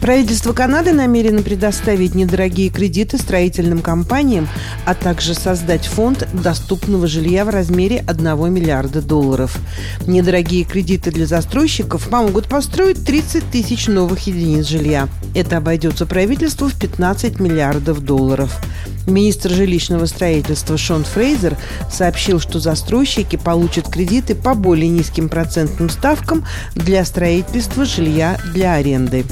Правительство Канады намерено предоставить недорогие кредиты строительным компаниям, а также создать фонд доступного жилья в размере $1 миллиарда. Недорогие кредиты для застройщиков помогут построить 30 тысяч новых единиц жилья. Это обойдется правительству в $15 миллиардов. Министр жилищного строительства Шон Фрейзер сообщил, что застройщики получат кредиты по более низким процентным ставкам для строительства жилья для аренды.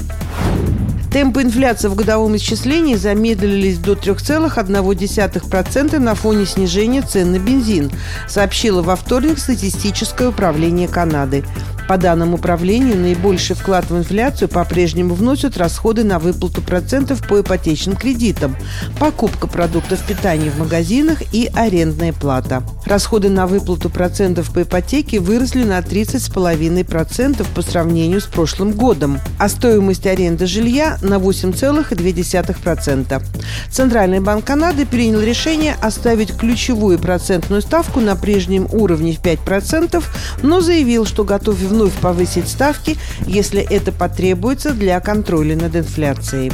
Темпы инфляции в годовом исчислении замедлились до 3,1% на фоне снижения цен на бензин, сообщило во вторник Статистическое управление Канады. По данным управления, наибольший вклад в инфляцию по-прежнему вносят расходы на выплату процентов по ипотечным кредитам, покупка продуктов питания в магазинах и арендная плата. Расходы на выплату процентов по ипотеке выросли на 30,5% по сравнению с прошлым годом, а стоимость аренды жилья на 8,2%. Центральный банк Канады принял решение оставить ключевую процентную ставку на прежнем уровне в 5%, но заявил, что готов вновь повысить ставки, если это потребуется для контроля над инфляцией.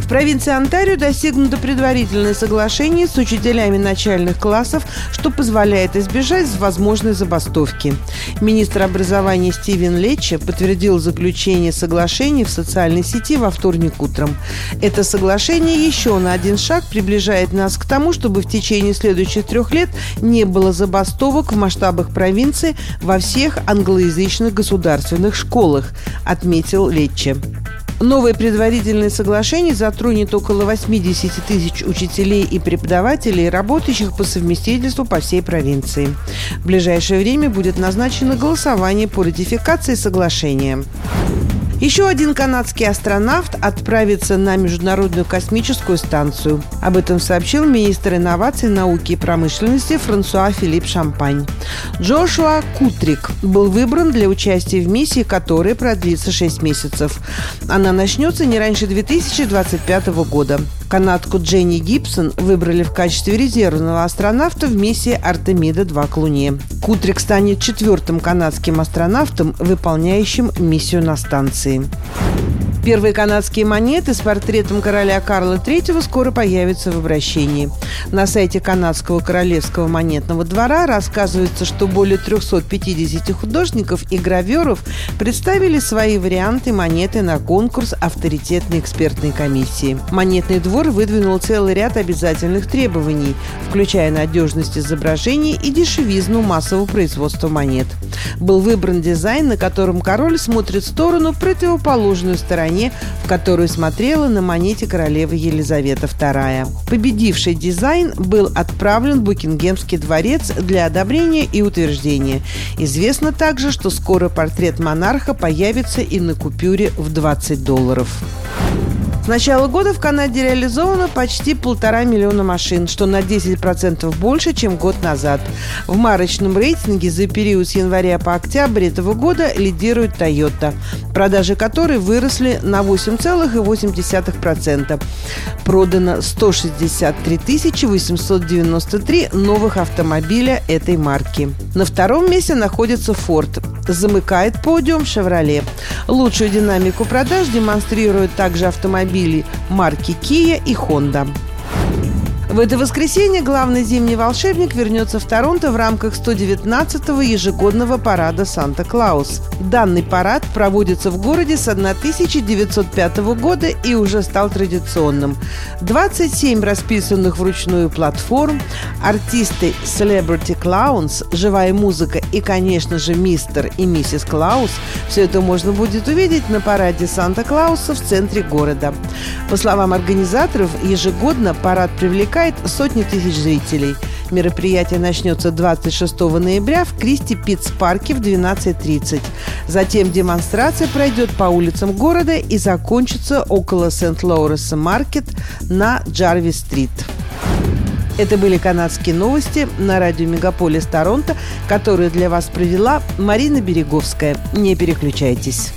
В провинции Онтарио достигнуто предварительное соглашение с учителями начальных классов, что позволяет избежать возможной забастовки. Министр образования Стивен Лече подтвердил заключение соглашений в социальной сети во вторник утром. Это соглашение еще на один шаг приближает нас к тому, чтобы в течение следующих 3 лет не было забастовок в масштабах провинции во всех англоязычных государственных школах, отметил Лече. Новое предварительное соглашение затронет около 80 тысяч учителей и преподавателей, работающих по совместительству по всей провинции. В ближайшее время будет назначено голосование по ратификации соглашения. Еще один канадский астронавт отправится на Международную космическую станцию. Об этом сообщил министр инноваций, науки и промышленности Франсуа Филипп Шампань. Джошуа Кутрик был выбран для участия в миссии, которая продлится 6 месяцев. Она начнется не раньше 2025 года. Канадку Дженни Гибсон выбрали в качестве резервного астронавта в миссии «Артемида-2» к Луне. Кутрик станет 4-м канадским астронавтом, выполняющим миссию на станции. Первые канадские монеты с портретом короля Карла III скоро появятся в обращении. На сайте Канадского королевского монетного двора рассказывается, что более 350 художников и граверов представили свои варианты монеты на конкурс авторитетной экспертной комиссии. Монетный двор выдвинул целый ряд обязательных требований, включая надежность изображений и дешевизну массового производства монет. Был выбран дизайн, на котором король смотрит в сторону, противоположную стороне, в которую смотрела на монете королева Елизавета II. Победивший дизайн был отправлен в Букингемский дворец для одобрения и утверждения. Известно также, что скоро портрет монарха появится и на купюре в $20. С начала года в Канаде реализовано почти 1,5 миллиона машин, что на 10% больше, чем год назад. В марочном рейтинге за период с января по октябрь этого года лидирует Toyota, продажи которой выросли на 8,8%. Продано 163 893 новых автомобиля этой марки. На втором месте находится Ford. Замыкает подиум Chevrolet. Лучшую динамику продаж демонстрируют также автомобили марки Kia и Honda. В это воскресенье главный зимний волшебник вернется в Торонто в рамках 119-го ежегодного парада «Санта-Клаус». Данный парад проводится в городе с 1905 года и уже стал традиционным. 27 расписанных вручную платформ, артисты Celebrity Clowns, живая музыка и, конечно же, мистер и миссис Клаус – все это можно будет увидеть на параде «Санта-Клауса» в центре города. По словам организаторов, ежегодно парад привлекает сотни тысяч зрителей. Мероприятие начнется 26 ноября в Кристи Питс Парке в 12:30. Затем демонстрация пройдет по улицам города и закончится около Сент-Лоренса Маркет на Джарвис-Стрит. Это были канадские новости на радио Мегаполис Торонто, которые для вас провела Марина Береговская. Не переключайтесь.